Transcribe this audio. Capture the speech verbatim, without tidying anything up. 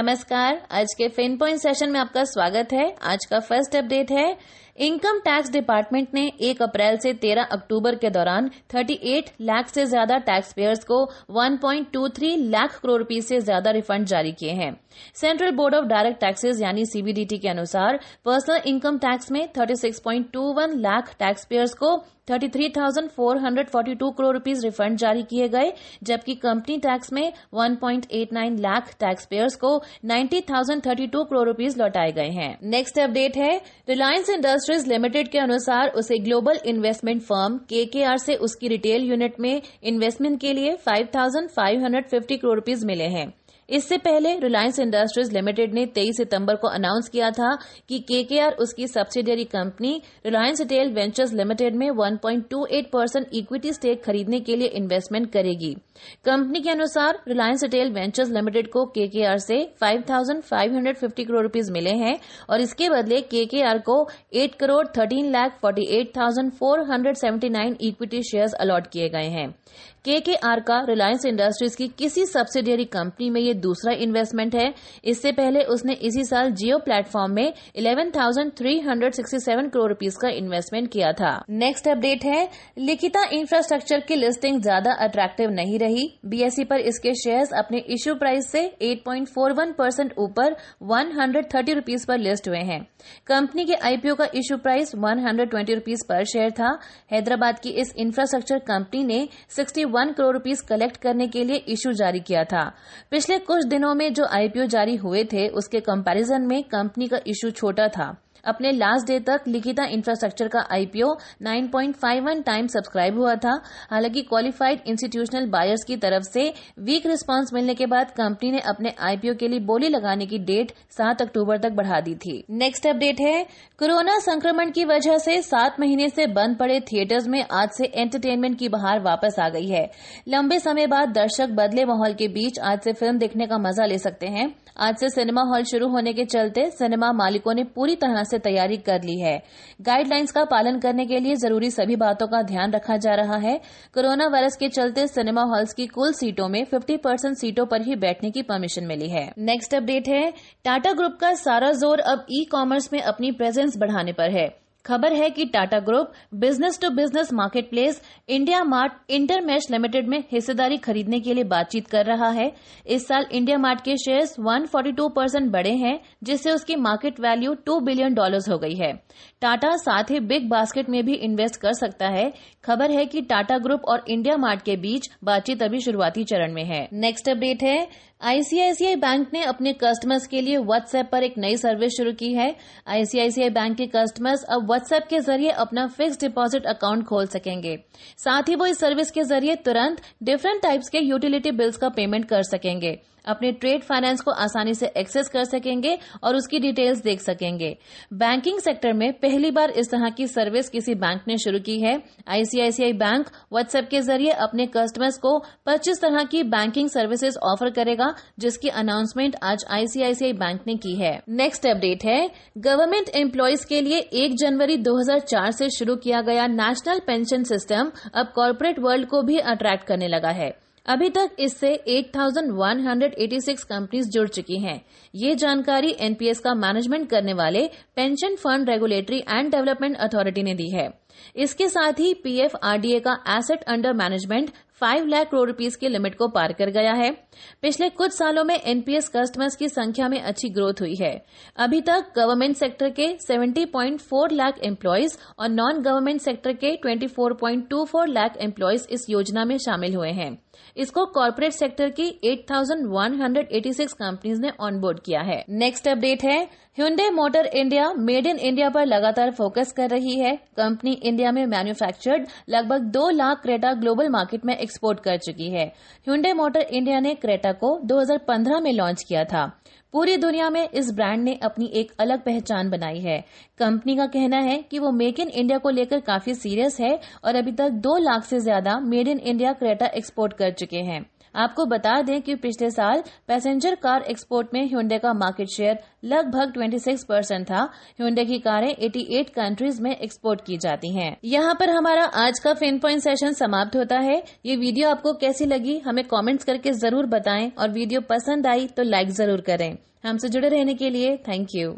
नमस्कार, आज के फिन पॉइंट सेशन में आपका स्वागत है। आज का फर्स्ट अपडेट है, इनकम टैक्स डिपार्टमेंट ने एक अप्रैल से तेरह अक्टूबर के दौरान अड़तीस लाख से ज्यादा टैक्स पेयर्स को एक पॉइंट दो तीन लाख करोड़ रुपए से ज्यादा रिफंड जारी किए हैं। Central board of direct taxes यानी सीबीडीटी के अनुसार पर्सनल इनकम टैक्स में छत्तीस पॉइंट दो एक लाख टैक्स पेयर्स को तैंतीस हज़ार चार सौ बयालीस करोड़ रुपीस रिफंड जारी किए गए, जबकि कंपनी टैक्स में एक पॉइंट आठ नौ लाख टैक्स पेयर्स को नब्बे हज़ार बत्तीस करोड़ रुपीस लौटाए गए हैं। नेक्स्ट अपडेट है, रिलायंस इंडस्ट्रीज लिमिटेड के अनुसार उसे ग्लोबल इन्वेस्टमेंट फर्म केकेआर से उसकी रिटेल यूनिट में इन्वेस्टमेंट के लिए पाँच हज़ार पाँच सौ पचास करोड़ रुपीस मिले हैं। इससे पहले रिलायंस इंडस्ट्रीज लिमिटेड ने तेईस सितंबर को अनाउंस किया था कि केकेआर उसकी subsidiary company Reliance Retail Ventures Limited में एक पॉइंट दो आठ परसेंट इक्विटी स्टेक खरीदने के लिए इन्वेस्टमेंट करेगी। कंपनी के अनुसार रिलायंस रिटेल वेंचर्स लिमिटेड को केकेआर से पाँच हज़ार पाँच सौ पचास करोड़ रुपीस मिले हैं और इसके बदले केकेआर को आठ करोड़ तेरह लाख अड़तालीस हज़ार चार सौ उन्यासी इक्विटी शेयर्स अलॉट किए गए हैं। केकेआर का रिलायंस इंडस्ट्रीज की किसी सब्सिडियरी कंपनी में ये दूसरा इन्वेस्टमेंट है। इससे पहले उसने इसी साल जियो प्लेटफॉर्म में ग्यारह हज़ार तीन सौ सरसठ करोड़ रुपीस का इन्वेस्टमेंट किया था। नेक्स्ट अपडेट है, लिखिता इंफ्रास्ट्रक्चर की लिस्टिंग ज्यादा अट्रैक्टिव नहीं रही। बीएससी पर इसके शेयर्स अपने इश्यू प्राइस से आठ पॉइंट चार एक परसेंट ऊपर एक सौ तीस रुपीस पर लिस्ट हुए हैं। कंपनी के आईपीओ का इश्यू प्राइस एक सौ बीस रुपीस पर शेयर था। हैदराबाद की इस इंफ्रास्ट्रक्चर कंपनी ने इकसठ करोड़ रुपीस कलेक्ट करने के लिए इश्यू जारी किया था। पिछले कुछ दिनों में जो आईपीओ जारी हुए थे उसके कंपैरिजन में कंपनी का इशू छोटा था। अपने लास्ट डे तक लिखिता इंफ्रास्ट्रक्चर का आईपीओ नौ पॉइंट पाँच एक टाइम सब्सक्राइब हुआ था। हालांकि क्वालिफाइड इंस्टीट्यूशनल बायर्स की तरफ से वीक रिस्पांस मिलने के बाद कंपनी ने अपने आईपीओ के लिए बोली लगाने की डेट सात अक्टूबर तक बढ़ा दी थी। नेक्स्ट अपडेट है, कोरोना संक्रमण की वजह से सात महीने से बंद पड़े थिएटर्स में आज से एंटरटेनमेंट की बहार वापस आ गई है। लंबे समय बाद दर्शक बदले माहौल के बीच आज से फिल्म देखने का मजा ले सकते हैं। आज से सिनेमा हॉल शुरू होने के चलते सिनेमा मालिकों ने पूरी तरह से तैयारी कर ली है। गाइडलाइंस का पालन करने के लिए जरूरी सभी बातों का ध्यान रखा जा रहा है। कोरोना वायरस के चलते सिनेमा हॉल्स की कुल सीटों में पचास परसेंट सीटों पर ही बैठने की परमिशन मिली है। नेक्स्ट अपडेट है, टाटा ग्रुप का सारा जोर अब ई कॉमर्स में अपनी प्रेजेंस बढ़ाने पर है। खबर है कि Tata group business to business market place IndiaMART Intermesh limited में हिस्सेदारी खरीदने के लिए बातचीत कर रहा है। इस साल इंडियामार्ट के शेयर्स एक सौ बयालीस परसेंट बढ़े हैं, जिससे उसकी मार्केट वैल्यू दो बिलियन डॉलर्स हो गई है। टाटा साथ ही बिग बास्केट में भी इन्वेस्ट कर सकता है। खबर है कि टाटा ग्रुप और इंडियामार्ट के बीच बातचीत अभी शुरुआती चरण में है। नेक्स्ट अपडेट है, आईसीआईसीआई बैंक ने अपने कस्टमर्स के लिए व्हाट्सएप पर एक नई सर्विस शुरू की है। आईसीआईसीआई बैंक के कस्टमर्स अब व्हाट्सएप के जरिए अपना फिक्स्ड डिपॉजिट अकाउंट खोल सकेंगे। साथ ही वो इस सर्विस के जरिए तुरंत डिफरेंट टाइप्स के यूटिलिटी बिल्स का पेमेंट कर सकेंगे, अपने ट्रेड फाइनेंस को आसानी से एक्सेस कर सकेंगे और उसकी डिटेल्स देख सकेंगे। बैंकिंग सेक्टर में पहली बार इस तरह की सर्विस किसी बैंक ने शुरू की है। आईसीआईसीआई बैंक व्हाट्सएप के जरिए अपने कस्टमर्स को पच्चीस तरह की बैंकिंग सर्विसेज ऑफर करेगा, जिसकी अनाउंसमेंट आज आईसीआईसीआई बैंक ने की है। नेक्स्ट अपडेट है, गवर्नमेंट एम्प्लॉयज के लिए एक जनवरी दो हजार चार से शुरू किया गया नेशनल पेंशन सिस्टम अब कॉर्पोरेट वर्ल्ड को भी अट्रैक्ट करने लगा है। अभी तक इससे आठ हज़ार एक सौ छियासी कंपनीज जुड़ चुकी हैं। ये जानकारी एनपीएस का मैनेजमेंट करने वाले pension fund regulatory and development authority ने दी है। इसके साथ ही पीएफआरडीए का एसेट अंडर मैनेजमेंट पाँच लाख करोड़ रुपीस की लिमिट को पार कर गया है। पिछले कुछ सालों में एनपीएस कस्टमर्स की संख्या में अच्छी ग्रोथ हुई है। अभी तक गवर्नमेंट सेक्टर के सत्तर पॉइंट चार लाख एम्प्लॉयज और नॉन गवर्नमेंट सेक्टर के चौबीस पॉइंट दो चार लाख एम्प्लॉयज इस योजना में शामिल हुए हैं। इसको कॉर्पोरेट सेक्टर की आठ हज़ार एक सौ छियासी कंपनीज ने ऑनबोर्ड किया है। नेक्स्ट अपडेट है, Hyundai motor India made in India पर लगातार फोकस कर रही है। कंपनी इंडिया में मैन्युफैक्चर्ड लगभग दो लाख क्रेटा ग्लोबल मार्केट में एक्सपोर्ट कर चुकी है। Hyundai मोटर इंडिया ने क्रेटा को दो हज़ार पंद्रह में लॉन्च किया था। पूरी दुनिया में इस ब्रांड ने अपनी एक अलग पहचान बनाई है। कंपनी का कहना है कि वो मेक इन इंडिया को लेकर काफी सीरियस है और अभी तक दो लाख से ज्यादा made in India Creta export कर चुके हैं। आपको बता दें कि पिछले साल पैसेंजर कार एक्सपोर्ट में Hyundai का मार्केट शेयर लगभग छब्बीस परसेंट था। Hyundai की कारें अट्ठासी कंट्रीज में एक्सपोर्ट की जाती हैं। यहाँ पर हमारा आज का फिन पॉइंट सेशन समाप्त होता है। ये वीडियो आपको कैसी लगी हमें कमेंट्स करके जरूर बताएं और वीडियो पसंद आई तो लाइक जरूर करें। हमसे जुड़े रहने के लिए थैंक यू।